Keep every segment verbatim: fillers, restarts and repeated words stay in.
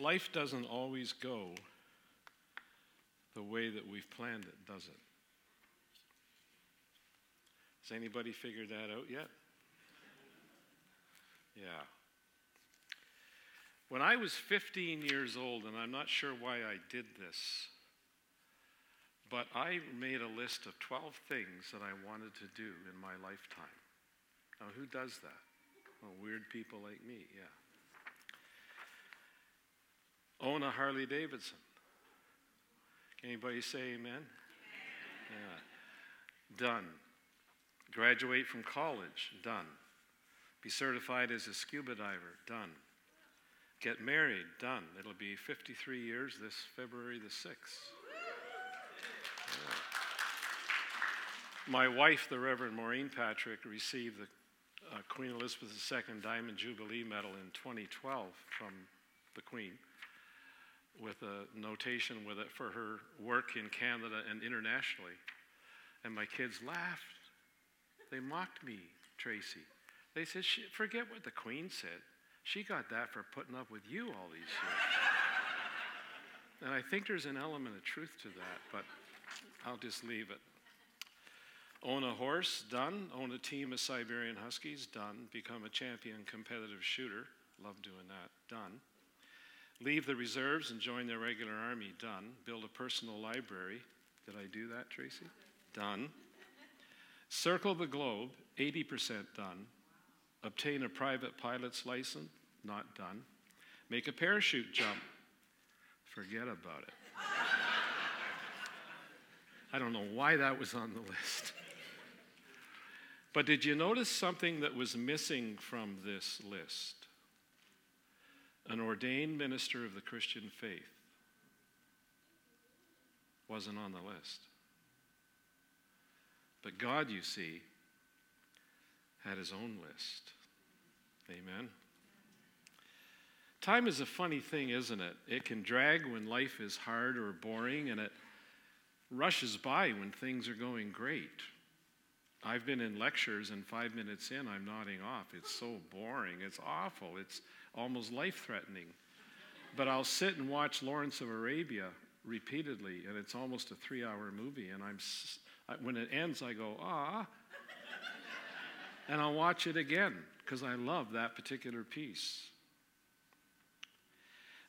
Life doesn't always go the way that we've planned it, does it? Has anybody figured that out yet? Yeah. When I was fifteen years old, and I'm not sure why I did this, but I made a list of twelve things that I wanted to do in my lifetime. Now, who does that? Well, weird people like me, yeah. Own a Harley Davidson. Can anybody say amen? Yeah. Done. Graduate from college, done. Be certified as a scuba diver, done. Get married, done. It'll be fifty-three years this February the sixth. Yeah. My wife, the Reverend Maureen Patrick, received the uh, Queen Elizabeth the Second Diamond Jubilee Medal in twenty twelve from the Queen, with a notation with it for her work in Canada and internationally. And my kids laughed. They mocked me, Tracy. They said, she, forget what the Queen said. She got that for putting up with you all these years. And I think there's an element of truth to that, but I'll just leave it. Own a horse, done. Own a team of Siberian Huskies, done. Become a champion competitive shooter, love doing that, done. Leave the reserves and join the regular army, done. Build a personal library. Did I do that, Tracy? Done. Circle the globe, eighty percent done. Obtain a private pilot's license, not done. Make a parachute jump, forget about it. I don't know why that was on the list. But did you notice something that was missing from this list? An ordained minister of the Christian faith wasn't on the list. But God, you see, had his own list. Amen. Time is a funny thing, isn't it? It can drag when life is hard or boring, and it rushes by when things are going great. I've been in lectures, and five minutes in, I'm nodding off. It's so boring. It's awful. It's almost life-threatening. But I'll sit and watch Lawrence of Arabia repeatedly, and it's almost a three-hour movie, and I'm when it ends, I go, ah, and I'll watch it again because I love that particular piece.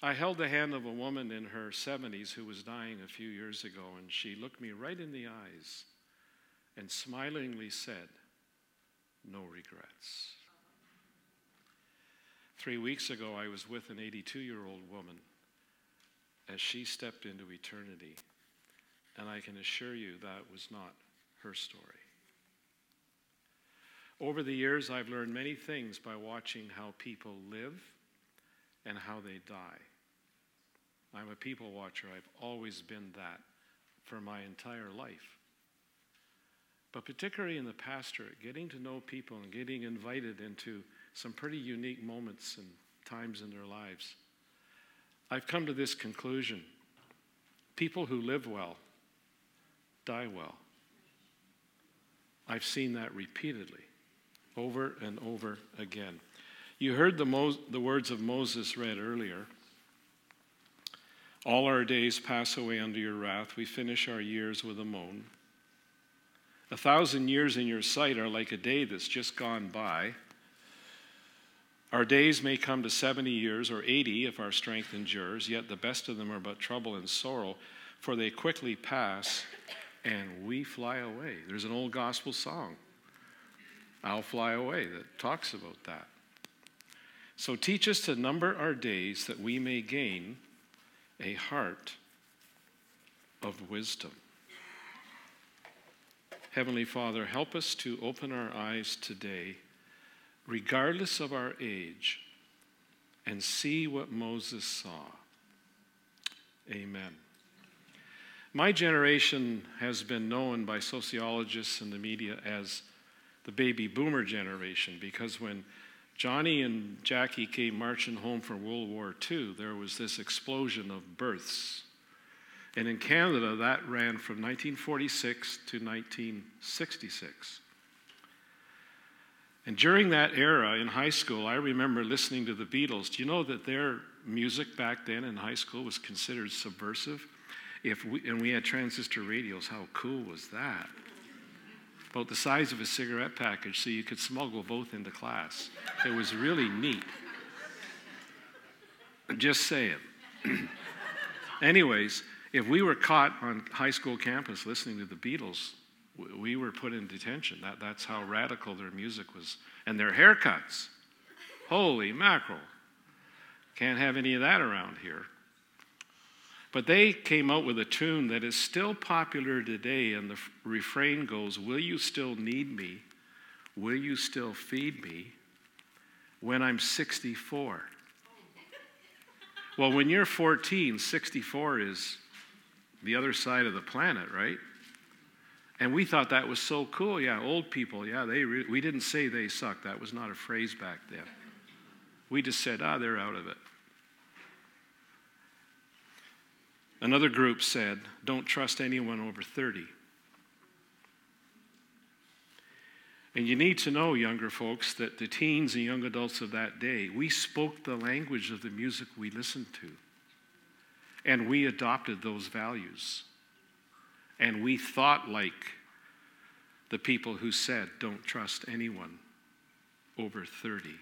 I held the hand of a woman in her seventies who was dying a few years ago, and she looked me right in the eyes and smilingly said, "No regrets." Three weeks ago, I was with an eighty-two-year-old woman as she stepped into eternity, and I can assure you that was not her story. Over the years, I've learned many things by watching how people live and how they die. I'm a people watcher. I've always been that for my entire life. But particularly in the pastorate, getting to know people and getting invited into some pretty unique moments and times in their lives, I've come to this conclusion. People who live well, die well. I've seen that repeatedly, over and over again. You heard the, Mo- the words of Moses read earlier. All our days pass away under your wrath. We finish our years with a moan. A thousand years in your sight are like a day that's just gone by. Our days may come to seventy years or eighty if our strength endures, yet the best of them are but trouble and sorrow, for they quickly pass and we fly away. There's an old gospel song, "I'll Fly Away," that talks about that. So teach us to number our days that we may gain a heart of wisdom. Heavenly Father, help us to open our eyes today, regardless of our age, and see what Moses saw. Amen. My generation has been known by sociologists and the media as the baby boomer generation, because when Johnny and Jackie came marching home from World War Two, there was this explosion of births. And in Canada, that ran from nineteen forty-six to nineteen sixty-six. And during that era in high school, I remember listening to the Beatles. Do you know that their music back then in high school was considered subversive? If we, and we had transistor radios. How cool was that? About the size of a cigarette package, so you could smuggle both into class. It was really neat. Just saying. Anyways, if we were caught on high school campus listening to the Beatles, we were put in detention. That, that's how radical their music was. And their haircuts. Holy mackerel. Can't have any of that around here. But they came out with a tune that is still popular today, and the f- refrain goes, "Will you still need me? Will you still feed me when I'm sixty-four? Well, when you're fourteen, sixty-four is the other side of the planet, right? And we thought that was so cool. Yeah, old people, yeah, they re- we didn't say they sucked. That was not a phrase back then. We just said, ah, they're out of it. Another group said, don't trust anyone over thirty. And you need to know, younger folks, that the teens and young adults of that day, we spoke the language of the music we listened to. And we adopted those values. And we thought like the people who said, don't trust anyone over thirty.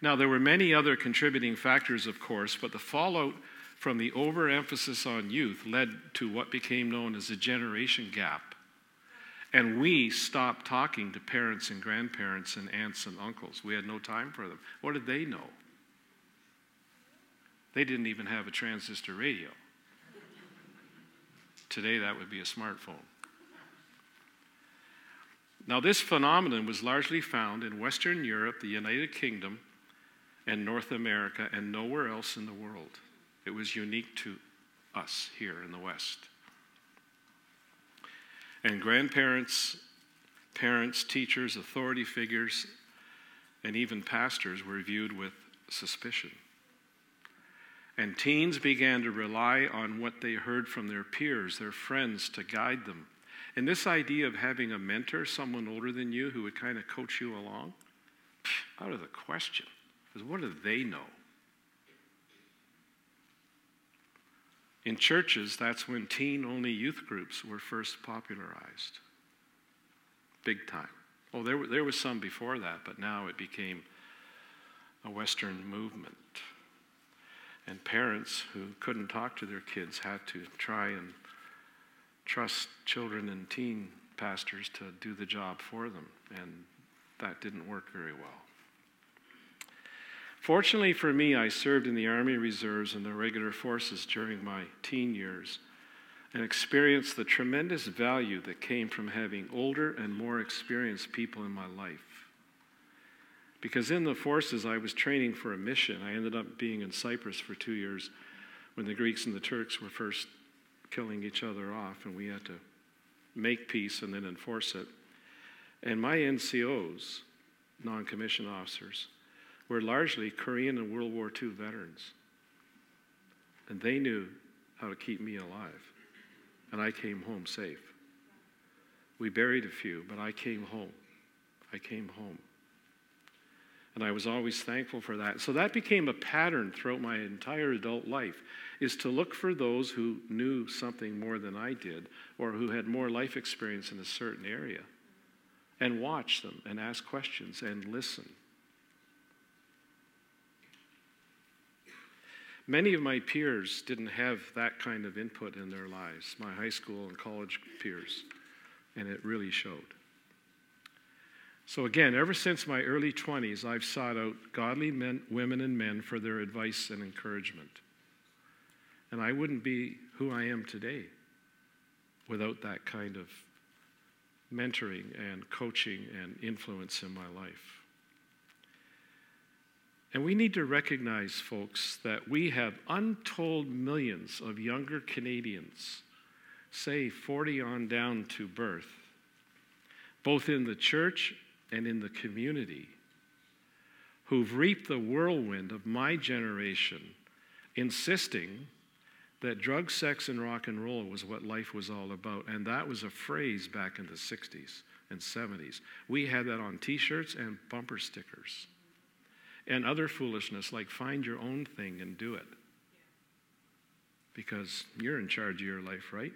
Now, there were many other contributing factors, of course, but the fallout from the overemphasis on youth led to what became known as a generation gap. And we stopped talking to parents and grandparents and aunts and uncles. We had no time for them. What did they know? They didn't even have a transistor radio. Today, that would be a smartphone. Now, this phenomenon was largely found in Western Europe, the United Kingdom, and North America, and nowhere else in the world. It was unique to us here in the West. And grandparents, parents, teachers, authority figures, and even pastors were viewed with suspicion. And teens began to rely on what they heard from their peers, their friends, to guide them. And this idea of having a mentor, someone older than you who would kind of coach you along, out of the question. Because what do they know? In churches, that's when teen-only youth groups were first popularized. Big time. Oh, there were, there was some before that, but now it became a Western movement. And parents who couldn't talk to their kids had to try and trust children and teen pastors to do the job for them, and that didn't work very well. Fortunately for me, I served in the Army Reserves and the regular forces during my teen years and experienced the tremendous value that came from having older and more experienced people in my life. Because in the forces, I was training for a mission. I ended up being in Cyprus for two years when the Greeks and the Turks were first killing each other off, and we had to make peace and then enforce it. And my N C Os, non-commissioned officers, were largely Korean and World War Two veterans. And they knew how to keep me alive. And I came home safe. We buried a few, but I came home. I came home. And I was always thankful for that. So that became a pattern throughout my entire adult life, is to look for those who knew something more than I did or who had more life experience in a certain area and watch them and ask questions and listen. Many of my peers didn't have that kind of input in their lives, my high school and college peers, and it really showed. So again, ever since my early twenties, I've sought out godly men, women and men for their advice and encouragement. And I wouldn't be who I am today without that kind of mentoring and coaching and influence in my life. And we need to recognize, folks, that we have untold millions of younger Canadians, say forty on down to birth, both in the church and in the community, who've reaped the whirlwind of my generation, insisting that drug, sex, and rock and roll was what life was all about. And that was a phrase back in the sixties. and seventies. We had that on T-shirts and bumper stickers and other foolishness like find your own thing and do it. Because you're in charge of your life, right?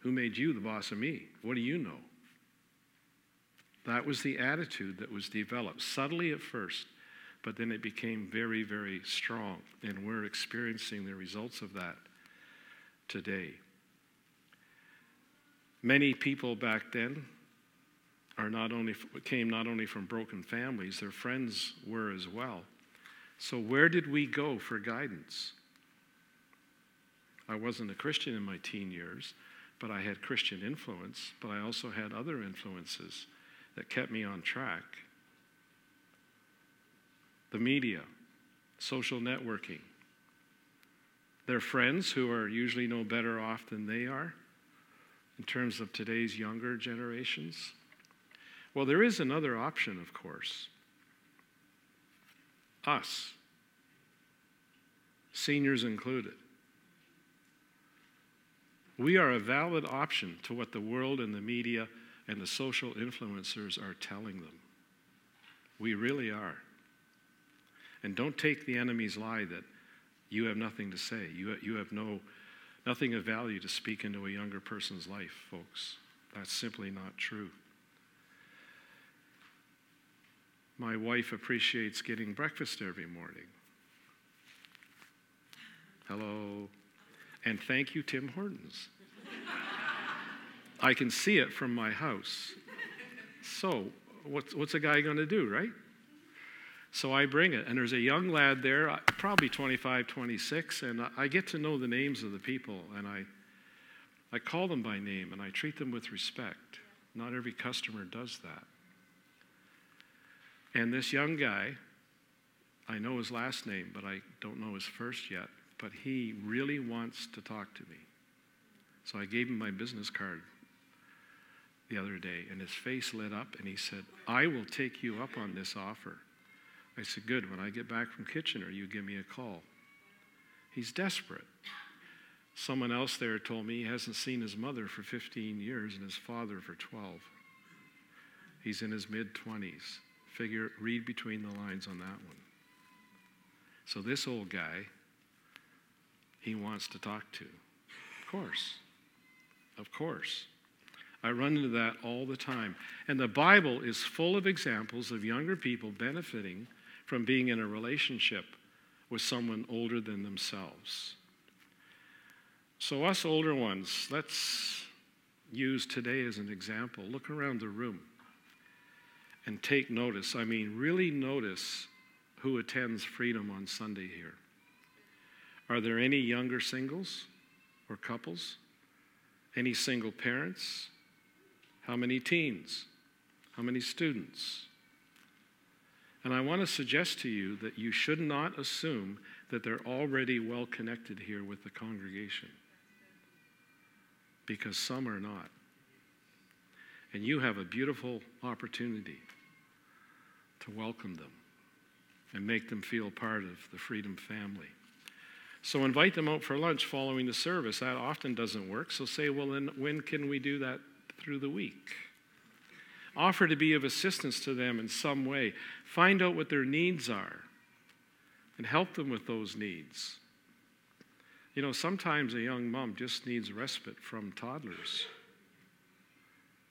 Who made you the boss of me? What do you know? That was the attitude that was developed, subtly at first, but then it became very, very strong, and we're experiencing the results of that today. Many people back then are not only came not only from broken families, their friends were as well. So where did we go for guidance? I wasn't a Christian in my teen years, but I had Christian influence, but I also had other influences that kept me on track. The media, social networking, their friends who are usually no better off than they are in terms of today's younger generations. Well, there is another option, of course. Us, seniors included. We are a valid option to what the world and the media and the social influencers are telling them. We really are. And don't take the enemy's lie that you have nothing to say. You, you have no, nothing of value to speak into a younger person's life, folks. That's simply not true. My wife appreciates getting breakfast every morning. Hello. And thank you, Tim Hortons. I can see it from my house. So what's, what's a guy going to do, right? So I bring it, and there's a young lad there, probably twenty-five, twenty-six, and I get to know the names of the people, and I, I call them by name, and I treat them with respect. Not every customer does that. And this young guy, I know his last name, but I don't know his first yet, but he really wants to talk to me. So I gave him my business card the other day, and his face lit up, and he said, I will take you up on this offer. I said, good, when I get back from Kitchener, you give me a call. He's desperate. Someone else there told me he hasn't seen his mother for fifteen years and his father for twelve. He's in his mid-twenties. Figure, read between the lines on that one. So this old guy, he wants to talk to. Of course. Of course. I run into that all the time. And the Bible is full of examples of younger people benefiting from being in a relationship with someone older than themselves. So us older ones, let's use today as an example. Look around the room and take notice. I mean, really notice who attends Freedom on Sunday here. Are there any younger singles or couples? Any single parents? How many teens? How many students? And I want to suggest to you that you should not assume that they're already well connected here with the congregation, because some are not. And you have a beautiful opportunity to welcome them and make them feel part of the Freedom family. So invite them out for lunch following the service. That often doesn't work. So say, well, then when can we do that? Through the week. Offer to be of assistance to them in some way. Find out what their needs are and help them with those needs. You know, sometimes a young mom just needs respite from toddlers.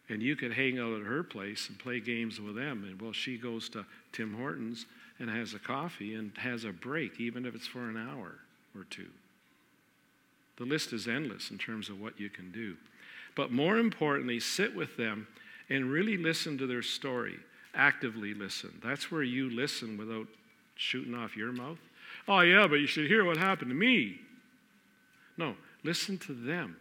And you could hang out at her place and play games with them. And well, she goes to Tim Hortons and has a coffee and has a break, even if it's for an hour or two. The list is endless in terms of what you can do. But more importantly, sit with them and really listen to their story. Actively listen. That's where you listen without shooting off your mouth. Oh, yeah, but you should hear what happened to me. No, listen to them.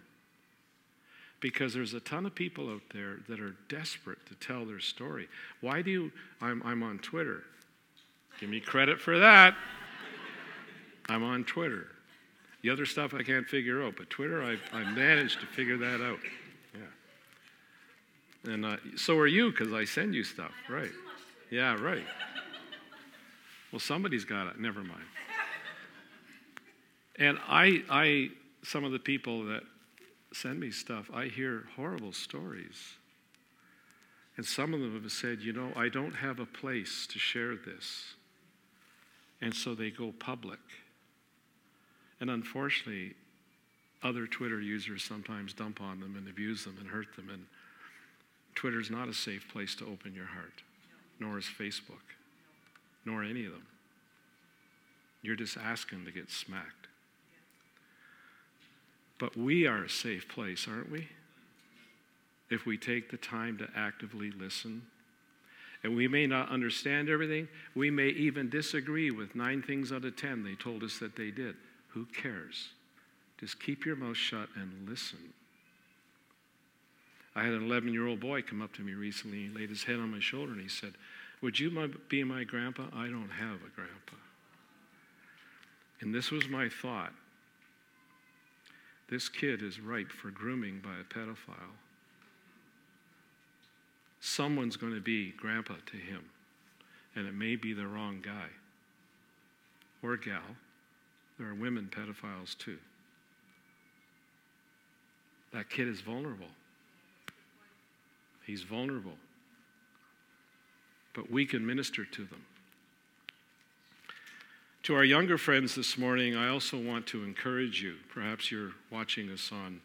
Because there's a ton of people out there that are desperate to tell their story. Why do you... I'm, I'm on Twitter. Give me credit for that. I'm on Twitter. The other stuff I can't figure out, but Twitter, I've, I've managed to figure that out. Yeah. And uh, so are you, because I send you stuff, right? Yeah, right. Well, somebody's got it. Never mind. And I, I, some of the people that send me stuff, I hear horrible stories. And some of them have said, you know, I don't have a place to share this. And so they go public. And unfortunately, other Twitter users sometimes dump on them and abuse them and hurt them. And Twitter's not a safe place to open your heart, nor is Facebook, nor any of them. You're just asking to get smacked. But we are a safe place, aren't we? If we take the time to actively listen. And we may not understand everything. We may even disagree with nine things out of ten they told us that they did. Who cares? Just keep your mouth shut and listen. I had an eleven-year-old boy come up to me recently. He laid his head on my shoulder and he said, "Would you my, be my grandpa? I don't have a grandpa." And this was my thought. This kid is ripe for grooming by a pedophile. Someone's going to be grandpa to him, and it may be the wrong guy or gal. There are women pedophiles too. That kid is vulnerable. He's vulnerable. But we can minister to them. To our younger friends this morning, I also want to encourage you. Perhaps you're watching us on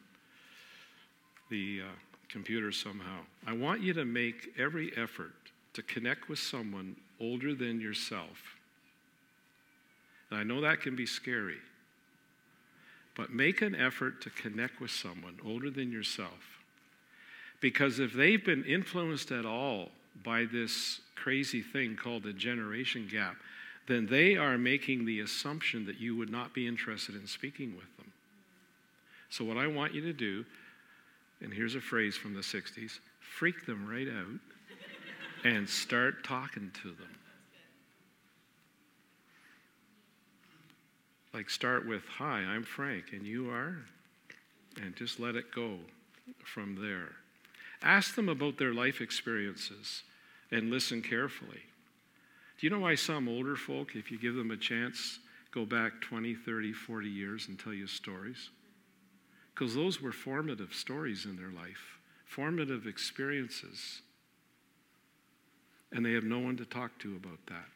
the uh, computer somehow. I want you to make every effort to connect with someone older than yourself. And I know that can be scary. But make an effort to connect with someone older than yourself. Because if they've been influenced at all by this crazy thing called a generation gap, then they are making the assumption that you would not be interested in speaking with them. So what I want you to do, and here's a phrase from the sixties, freak them right out and start talking to them. Like start with, "Hi, I'm Frank, and you are?" And just let it go from there. Ask them about their life experiences and listen carefully. Do you know why some older folk, if you give them a chance, go back twenty, thirty, forty years and tell you stories? Because those were formative stories in their life, formative experiences. And they have no one to talk to about that.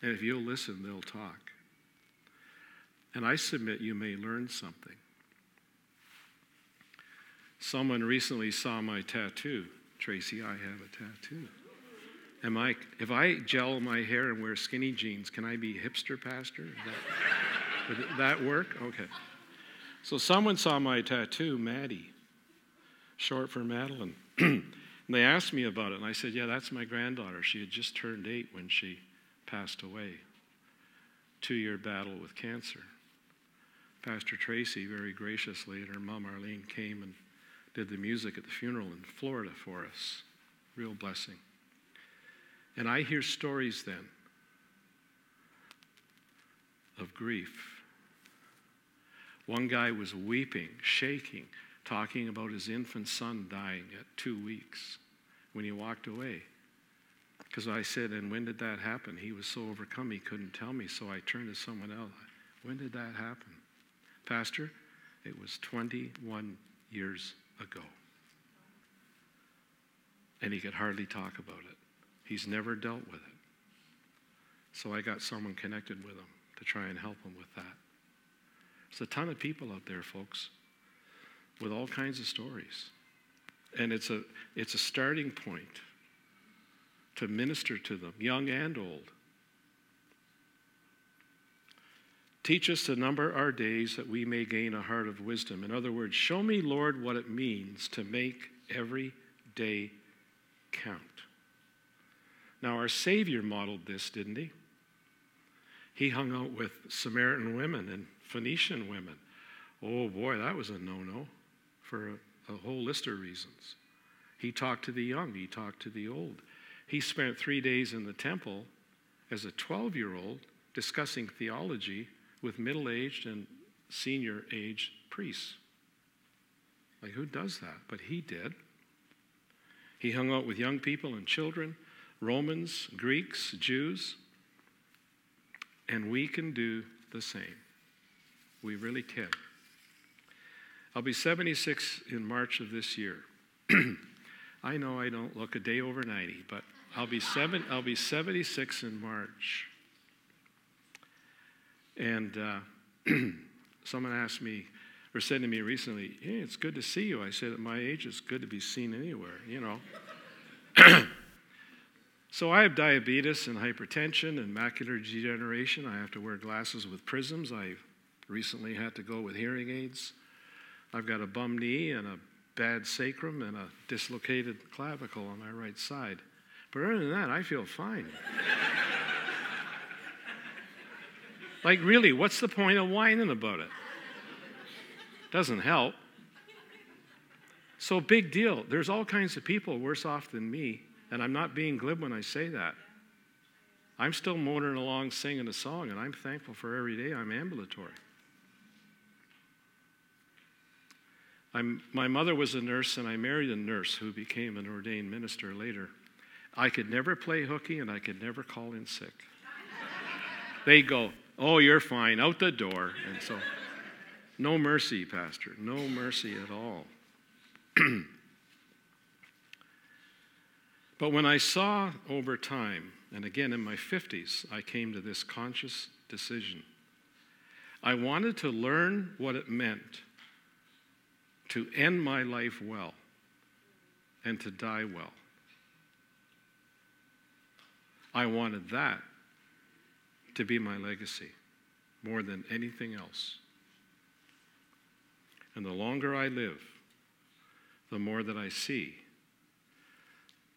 And if you'll listen, they'll talk. And I submit you may learn something. Someone recently saw my tattoo. Tracy, I have a tattoo. Am I, if I gel my hair and wear skinny jeans, can I be hipster pastor? That, would that work? Okay. So someone saw my tattoo, Maddie, short for Madeline. And they asked me about it, and I said, "Yeah, that's my granddaughter. She had just turned eight when she passed away. Two-year battle with cancer." Pastor Tracy, very graciously, and her mom, Arlene, came and did the music at the funeral in Florida for us. Real blessing. And I hear stories then of grief. One guy was weeping, shaking, talking about his infant son dying at two weeks when he walked away. Because I said, "And when did that happen?" He was so overcome he couldn't tell me, so I turned to someone else. "When did that happen?" "Pastor, it was twenty-one years ago." And he could hardly talk about it. He's never dealt with it. So I got someone connected with him to try and help him with that. There's a ton of people out there, folks, with all kinds of stories. And it's a it's a starting point to minister to them, young and old. Teach us to number our days that we may gain a heart of wisdom. In other words, show me, Lord, what it means to make every day count. Now, our Savior modeled this, didn't he? He hung out with Samaritan women and Phoenician women. Oh, boy, that was a no-no for a, a whole list of reasons. He talked to the young. He talked to the old. He spent three days in the temple as a twelve-year-old discussing theology with middle-aged and senior-aged priests. Like, who does that? But he did. He hung out with young people and children, Romans, Greeks, Jews, and we can do the same. We really can. I'll be seventy-six in March of this year. I know I don't look a day over ninety, but I'll be seven. I'll be seventy-six in March. And uh, someone asked me, or said to me recently, "Hey, it's good to see you." I said, "At my age, it's good to be seen anywhere," you know. So I have diabetes and hypertension and macular degeneration. I have to wear glasses with prisms. I recently had to go with hearing aids. I've got a bum knee and a bad sacrum and a dislocated clavicle on my right side. But other than that, I feel fine. Like, really, what's the point of whining about it? Doesn't help. So big deal. There's all kinds of people worse off than me, and I'm not being glib when I say that. I'm still motoring along singing a song, and I'm thankful for every day I'm ambulatory. I'm, my mother was a nurse, and I married a nurse who became an ordained minister later. I could never play hooky, and I could never call in sick. They go, "Oh, you're fine," out the door. And so, no mercy, Pastor, no mercy at all. But when I saw over time, and again in my fifties, I came to this conscious decision. I wanted to learn what it meant to end my life well and to die well. I wanted that to be my legacy more than anything else. And the longer I live, the more that I see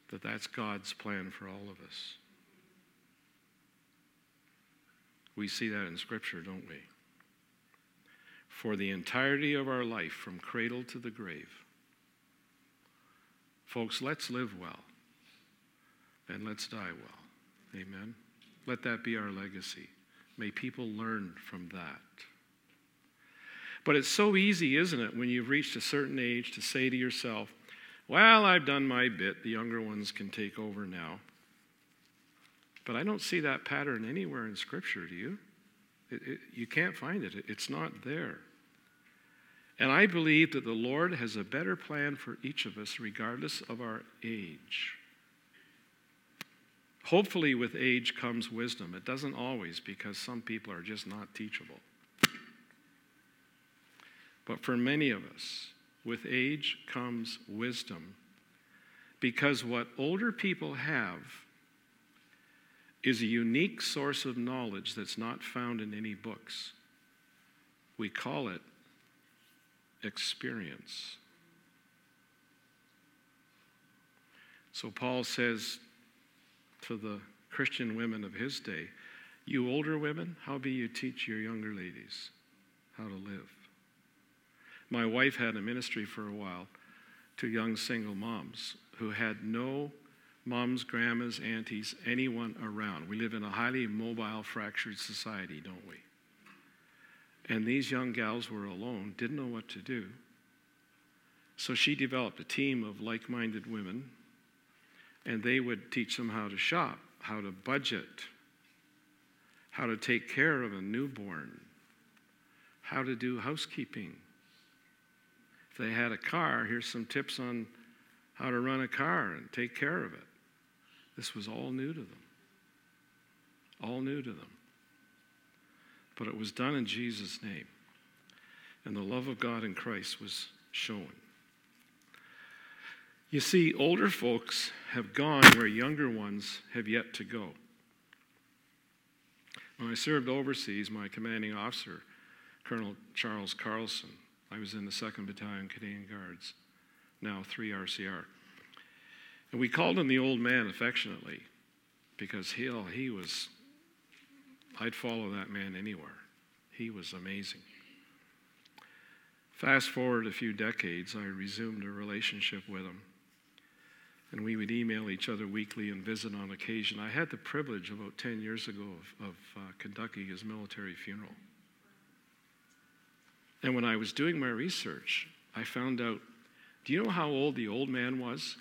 that that's God's plan for all of us. We see that in Scripture, don't we? For the entirety of our life, from cradle to the grave. Folks, let's live well, and let's die well. Amen? Let that be our legacy. May people learn from that. But it's so easy, isn't it, when you've reached a certain age to say to yourself, "Well, I've done my bit. The younger ones can take over now." But I don't see that pattern anywhere in Scripture, do you? It, it, you can't find it. it. It's not there. And I believe that the Lord has a better plan for each of us regardless of our age. Hopefully with age comes wisdom. It doesn't always, because some people are just not teachable. But for many of us, with age comes wisdom, because what older people have is a unique source of knowledge that's not found in any books. We call it experience. So Paul says to the Christian women of his day, "You older women, how be you teach your younger ladies how to live?" My wife had a ministry for a while to young single moms who had no moms, grandmas, aunties, anyone around. We live in a highly mobile, fractured society, don't we? And these young gals were alone, didn't know what to do. So she developed a team of like-minded women, and they would teach them how to shop, how to budget, how to take care of a newborn, how to do housekeeping. If they had a car, here's some tips on how to run a car and take care of it. This was all new to them. All new to them. But it was done in Jesus' name. And the love of God in Christ was shown. You see, older folks have gone where younger ones have yet to go. When I served overseas, my commanding officer, Colonel Charles Carlson, I was in the second Battalion Canadian Guards, now three R C R. And we called him the old man affectionately, because he, he was, I'd follow that man anywhere. He was amazing. Fast forward a few decades, I resumed a relationship with him. And we would email each other weekly and visit on occasion. I had the privilege about ten years ago of, of uh, conducting his military funeral. And when I was doing my research, I found out, do you know how old the old man was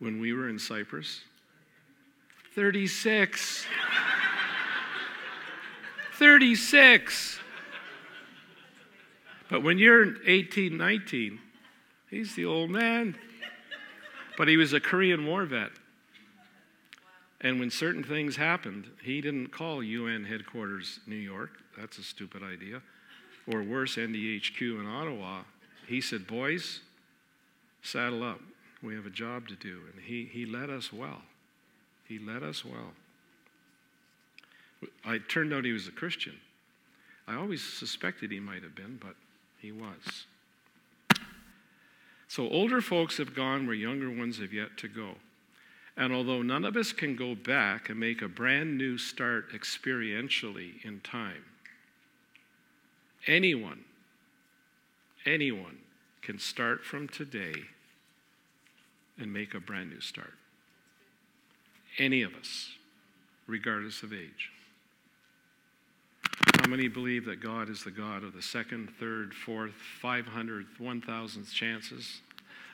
when we were in Cyprus? thirty-six. thirty-six. But when you're eighteen, nineteen, he's the old man. But he was a Korean War vet. And when certain things happened, he didn't call U N headquarters New York. That's a stupid idea. Or worse, N D H Q in Ottawa. He said, boys, saddle up. We have a job to do. And he, he led us well. He led us well. It turned out he was a Christian. I always suspected he might have been, but he was. So older folks have gone where younger ones have yet to go. And although none of us can go back and make a brand new start experientially in time, anyone, anyone can start from today and make a brand new start. Any of us, regardless of age. How many believe that God is the God of the second, third, fourth, five hundredth, one thousandth chances?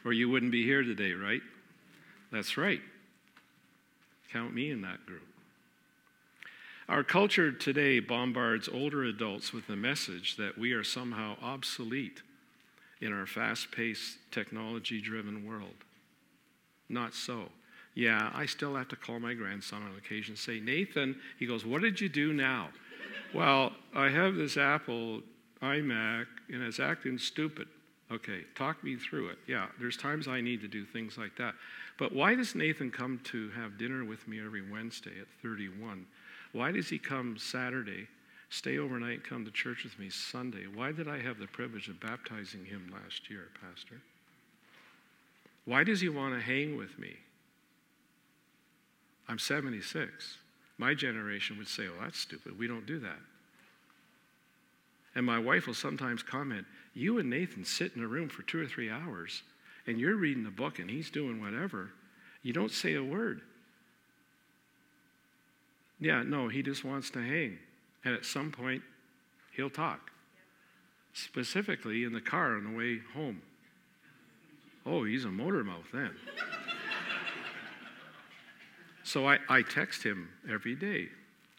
Or you wouldn't be here today, right? That's right. Count me in that group. Our culture today bombards older adults with the message that we are somehow obsolete in our fast-paced, technology-driven world. Not so. Yeah, I still have to call my grandson on occasion and say, Nathan, he goes, what did you do now? Well, I have this Apple iMac, and it's acting stupid. Okay, talk me through it. Yeah, there's times I need to do things like that. But why does Nathan come to have dinner with me every Wednesday at thirty-one? Why does he come Saturday, stay overnight, come to church with me Sunday? Why did I have the privilege of baptizing him last year, Pastor? Why does he want to hang with me? I'm seventy-six. My generation would say, oh, that's stupid. We don't do that. And my wife will sometimes comment, you and Nathan sit in a room for two or three hours, and you're reading a book, and he's doing whatever. You don't say a word. Yeah, no, he just wants to hang. And at some point, he'll talk. Specifically in the car on the way home. Oh, he's a motor mouth then. So I, I text him every day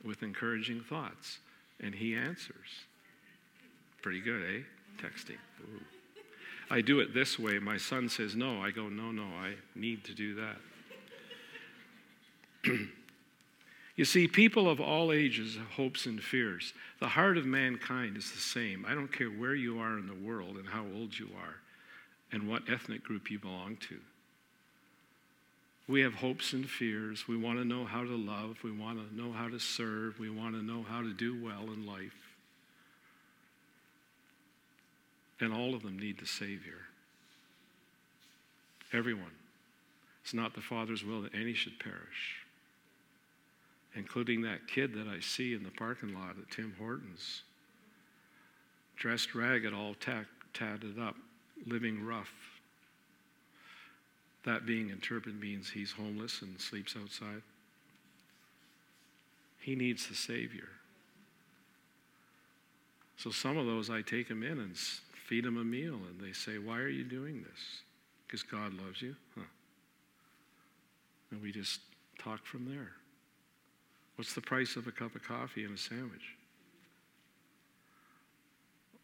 with encouraging thoughts, and he answers. Pretty good, eh? Texting. Ooh. I do it this way. My son says no. I go, no, no, I need to do that. You see, people of all ages have hopes and fears. The heart of mankind is the same. I don't care where you are in the world and how old you are and what ethnic group you belong to. We have hopes and fears. We want to know how to love. We want to know how to serve. We want to know how to do well in life. And all of them need the Savior. Everyone. It's not the Father's will that any should perish, including that kid that I see in the parking lot at Tim Hortons, dressed ragged, all tack, tatted up, living rough. That being interpreted means he's homeless and sleeps outside. He needs the Savior. So some of those, I take them in and feed them a meal, and they say, why are you doing this? Because God loves you? Huh. And we just talk from there. What's the price of a cup of coffee and a sandwich?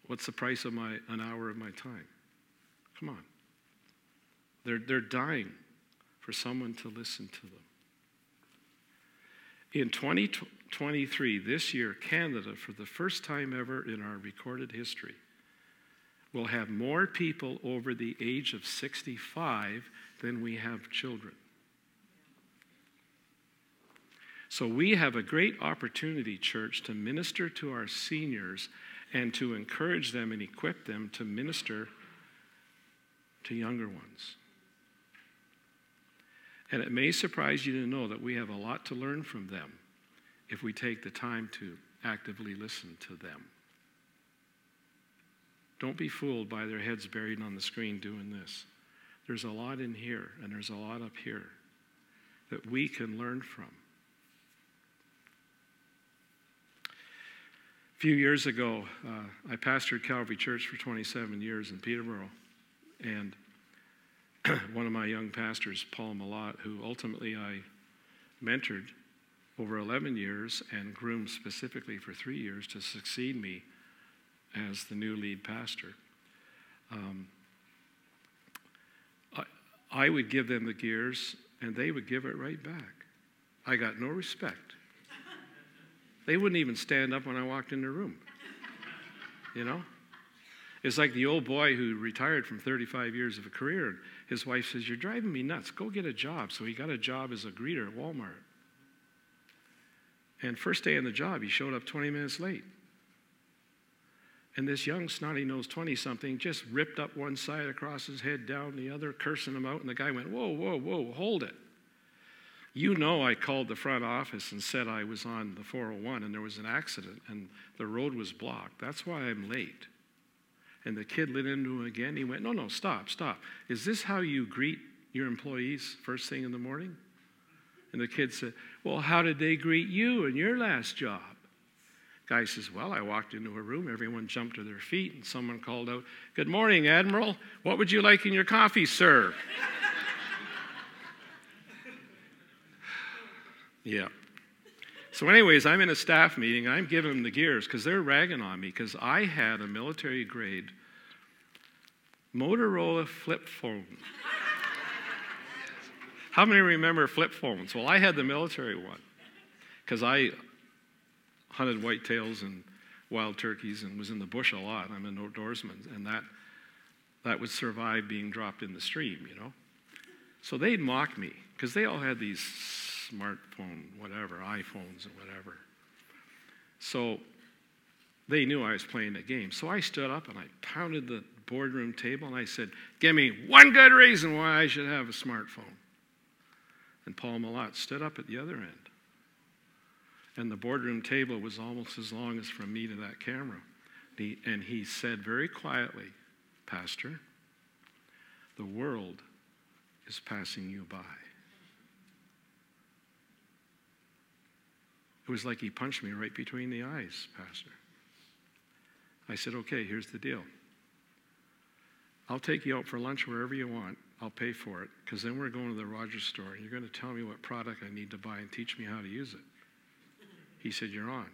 What's the price of my an hour of my time? Come on. They're, they're dying for someone to listen to them. In twenty twenty-three, this year, Canada, for the first time ever in our recorded history, will have more people over the age of sixty-five than we have children. So we have a great opportunity, church, to minister to our seniors and to encourage them and equip them to minister to younger ones. And it may surprise you to know that we have a lot to learn from them if we take the time to actively listen to them. Don't be fooled by their heads buried on the screen doing this. There's a lot in here, and there's a lot up here that we can learn from. A few years ago, uh, I pastored Calvary Church for twenty-seven years in Peterborough, and one of my young pastors, Paul Malott, who ultimately I mentored over eleven years and groomed specifically for three years to succeed me as the new lead pastor. Um, I, I would give them the gears, and they would give it right back. I got no respect. They wouldn't even stand up when I walked in the room. You know? It's like the old boy who retired from thirty-five years of a career, and his wife says, "You're driving me nuts. Go get a job." So he got a job as a greeter at Walmart. And first day on the job, he showed up twenty minutes late. And this young, snotty-nosed twenty-something just ripped up one side across his head, down the other, cursing him out. And the guy went, "Whoa, whoa, whoa, hold it. You know I called the front office and said I was on the four oh one and there was an accident and the road was blocked. That's why I'm late." And the kid lit into him again. He went, "No, no, stop, stop. Is this how you greet your employees first thing in the morning?" And the kid said, "Well, how did they greet you in your last job?" Guy says, "Well, I walked into a room, everyone jumped to their feet, and someone called out, 'Good morning, Admiral. What would you like in your coffee, sir?'" Yeah. So anyways, I'm in a staff meeting, and I'm giving them the gears because they're ragging on me because I had a military-grade Motorola flip phone. How many remember flip phones? Well, I had the military one because I hunted whitetails and wild turkeys and was in the bush a lot. I'm an outdoorsman, and that that would survive being dropped in the stream, you know. So they'd mock me because they all had these smartphone, whatever, iPhones and whatever. So they knew I was playing a game. So I stood up and I pounded the boardroom table and I said, "Give me one good reason why I should have a smartphone." And Paul Malott stood up at the other end. And the boardroom table was almost as long as from me to that camera. He, and he said very quietly, "Pastor, the world is passing you by." It was like he punched me right between the eyes, Pastor. I said, "Okay, here's the deal. I'll take you out for lunch wherever you want. I'll pay for it, because then we're going to the Rogers store, and you're going to tell me what product I need to buy and teach me how to use it." He said, "You're on."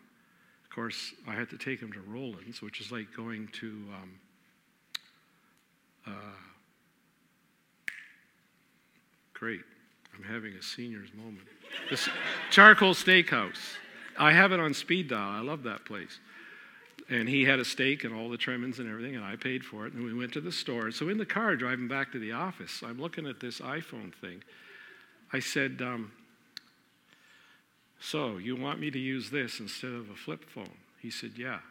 Of course, I had to take him to Roland's, which is like going to um, uh, great. I'm having a senior's moment. This Charcoal Steakhouse. I have it on speed dial. I love that place. And he had a steak and all the trimmings and everything, and I paid for it, and we went to the store. So in the car, driving back to the office, I'm looking at this iPhone thing. I said, um, "So, you want me to use this instead of a flip phone?" He said, "Yeah."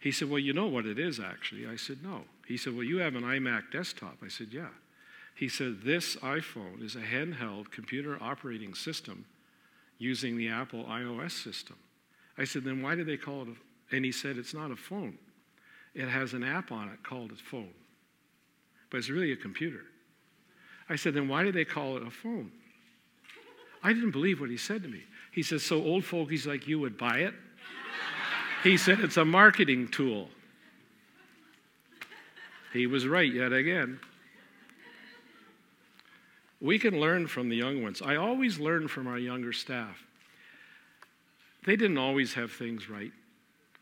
He said, "Well, you know what it is, actually." I said, "No." He said, "Well, you have an iMac desktop." I said, "Yeah." He said, "This iPhone is a handheld computer operating system using the Apple iOS system." I said, "Then why do they call it a..." And he said, "It's not a phone. It has an app on it called a phone. But it's really a computer." I said, "Then why do they call it a phone?" I didn't believe what he said to me. He says, "So old fogies like you would buy it?" He said, "It's a marketing tool." He was right yet again. We can learn from the young ones. I always learn from our younger staff. They didn't always have things right.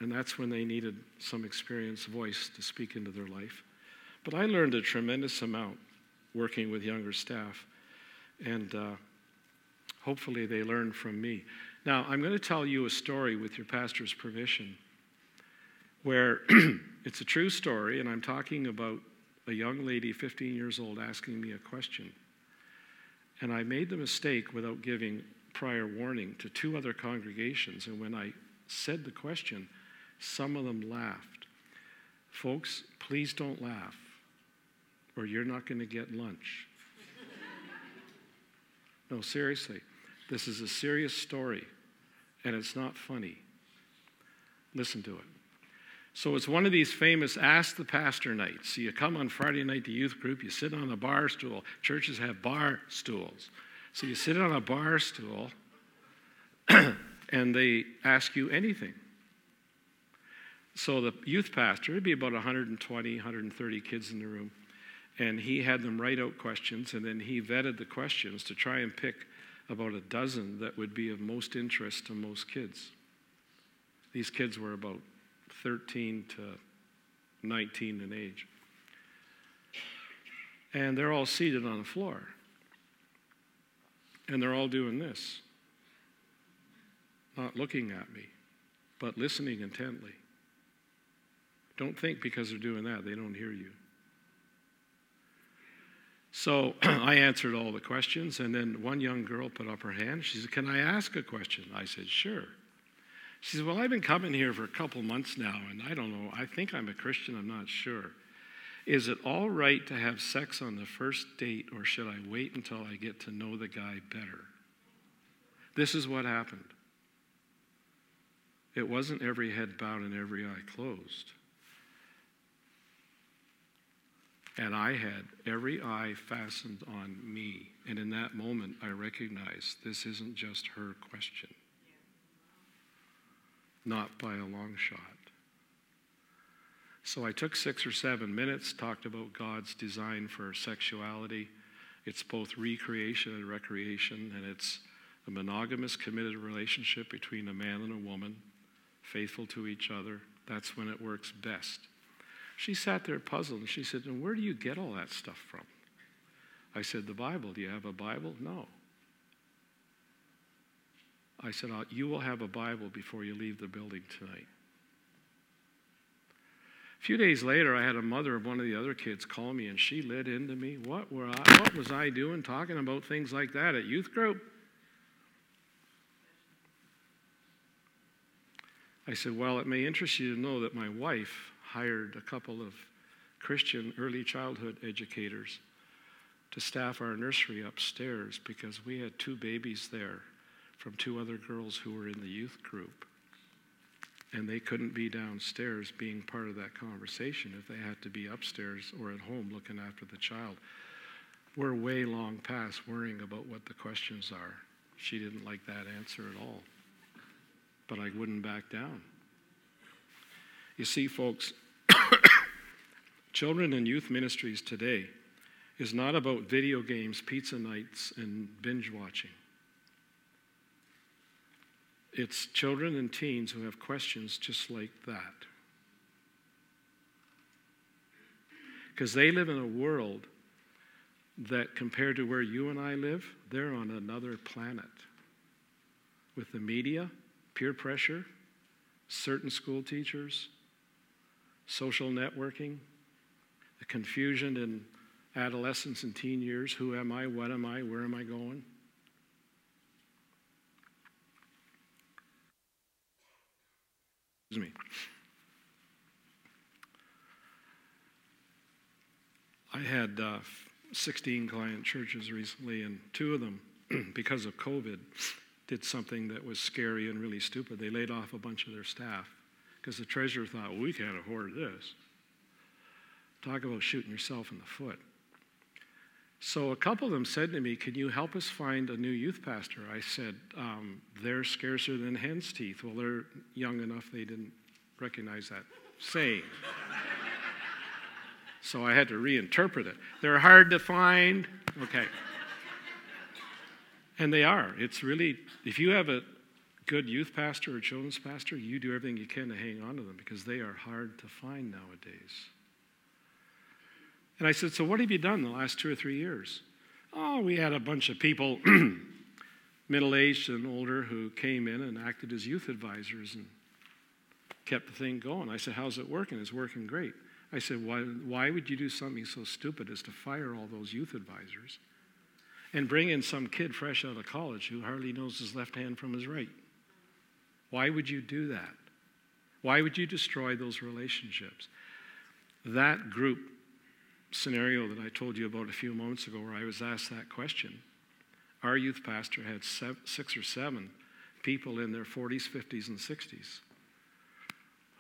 And that's when they needed some experienced voice to speak into their life. But I learned a tremendous amount working with younger staff. And uh, hopefully they learned from me. Now, I'm going to tell you a story with your pastor's permission where it's a true story, and I'm talking about a young lady, fifteen years old, asking me a question. And I made the mistake without giving prior warning to two other congregations. And when I said the question, some of them laughed. Folks, please don't laugh, or you're not going to get lunch. No, seriously. This is a serious story, and it's not funny. Listen to it. So it's one of these famous Ask the Pastor nights. So you come on Friday night to youth group, you sit on a bar stool. Churches have bar stools. So you sit on a bar stool, and they ask you anything. So the youth pastor, it'd be about one hundred twenty, one hundred thirty kids in the room, and he had them write out questions, and then he vetted the questions to try and pick about a dozen that would be of most interest to most kids. These kids were about thirteen to nineteen in age. and they're all seated on the floor. And they're all doing this, not looking at me, but listening intently. Don't think because they're doing that, they don't hear you. So I answered all the questions, and then one young girl put up her hand. She said, "Can I ask a question?" I said, "Sure." She said, "Well, I've been coming here for a couple months now, and I don't know, I think I'm a Christian, I'm not sure. Is it all right to have sex on the first date, or should I wait until I get to know the guy better?" This is what happened. It wasn't every head bowed and every eye closed. And I had every eye fastened on me. And in that moment, I recognized this isn't just her question. Not by a long shot. So I took six or seven minutes, talked about God's design for sexuality. It's both recreation and recreation, and it's a monogamous, committed relationship between a man and a woman, faithful to each other. That's when it works best. She sat there puzzled, and she said, "And where do you get all that stuff from?" I said, "The Bible. Do you have a Bible?" "No." I said, "You will have a Bible before you leave the building tonight." A few days later, I had a mother of one of the other kids call me, and she lit into me. What were I, what was I doing talking about things like that at youth group? I said, "Well, it may interest you to know that my wife hired a couple of Christian early childhood educators to staff our nursery upstairs because we had two babies there from two other girls who were in the youth group, and they couldn't be downstairs being part of that conversation if they had to be upstairs or at home looking after the child. We're way long past worrying about what the questions are." She didn't like that answer at all, but I wouldn't back down. You see, folks, children and youth ministries today is not about video games, pizza nights, and binge watching. It's children and teens who have questions just like that. Because they live in a world that, compared to where you and I live, they're on another planet. With the media, peer pressure, certain school teachers, social networking, the confusion in adolescence and teen years. Who am I? What am I? Where am I going? Excuse me. I had uh, sixteen client churches recently, and two of them, because of COVID, did something that was scary and really stupid. They laid off a bunch of their staff because the treasurer thought, "Well, we can't afford this." Talk about shooting yourself in the foot. So a couple of them said to me, "Can you help us find a new youth pastor?" I said, um, "They're scarcer than hen's teeth." Well, they're young enough they didn't recognize that saying. So I had to reinterpret it. They're hard to find. Okay. And they are. It's really, if you have a good youth pastor or children's pastor, you do everything you can to hang on to them because they are hard to find nowadays. And I said, "So what have you done the last two or three years?" "Oh, we had a bunch of people, middle-aged and older, who came in and acted as youth advisors and kept the thing going." I said, "How's it working?" "It's working great." I said, why, why would you do something so stupid as to fire all those youth advisors and bring in some kid fresh out of college who hardly knows his left hand from his right? Why would you do that? Why would you destroy those relationships?" That group scenario that I told you about a few moments ago where I was asked that question, our youth pastor had seven, six or seven people in their forties, fifties, and sixties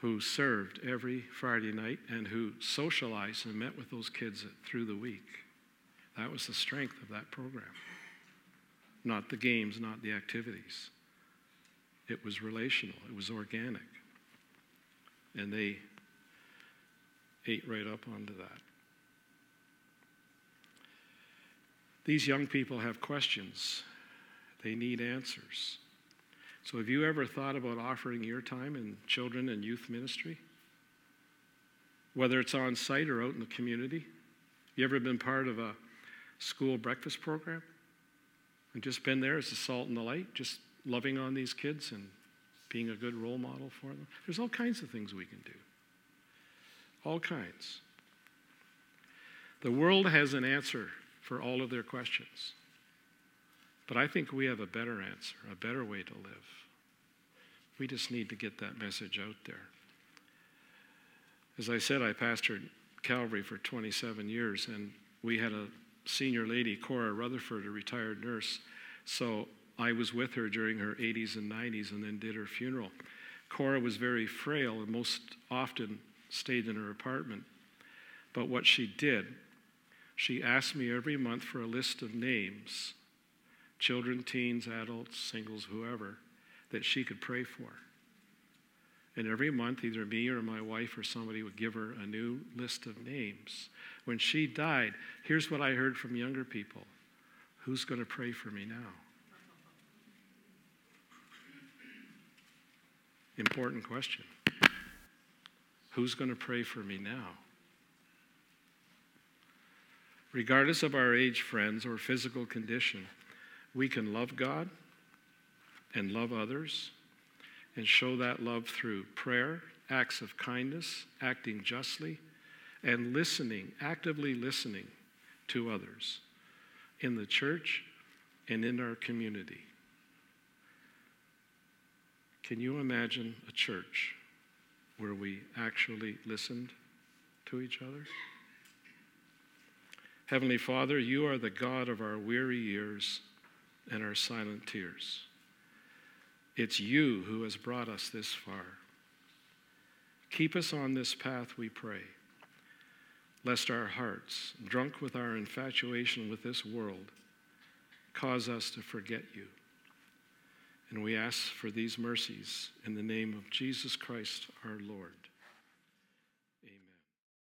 who served every Friday night and who socialized and met with those kids through the week. That was the strength of that program. Not the games, not the activities. It was relational. It was organic. And they ate right up onto that. These young people have questions. They need answers. So have you ever thought about offering your time in children and youth ministry? Whether it's on site or out in the community? You ever been part of a school breakfast program? And just been there as the salt and the light, just loving on these kids and being a good role model for them? There's all kinds of things we can do. All kinds. The world has an answer for all of their questions. But I think we have a better answer, a better way to live. We just need to get that message out there. As I said, I pastored Calvary for twenty-seven years, and we had a senior lady, Cora Rutherford, a retired nurse. So I was with her during her eighties and nineties and then did her funeral. Cora was very frail and most often stayed in her apartment. But what she did, she asked me every month for a list of names, children, teens, adults, singles, whoever, that she could pray for. And every month, either me or my wife or somebody would give her a new list of names. When she died, here's what I heard from younger people. Who's going to pray for me now? Important question. Who's going to pray for me now? Regardless of our age, friends, or physical condition, we can love God and love others and show that love through prayer, acts of kindness, acting justly, and listening, actively listening to others in the church and in our community. Can you imagine a church where we actually listened to each other? Heavenly Father, you are the God of our weary years and our silent tears. It's you who has brought us this far. Keep us on this path, we pray, lest our hearts, drunk with our infatuation with this world, cause us to forget you. And we ask for these mercies in the name of Jesus Christ, our Lord.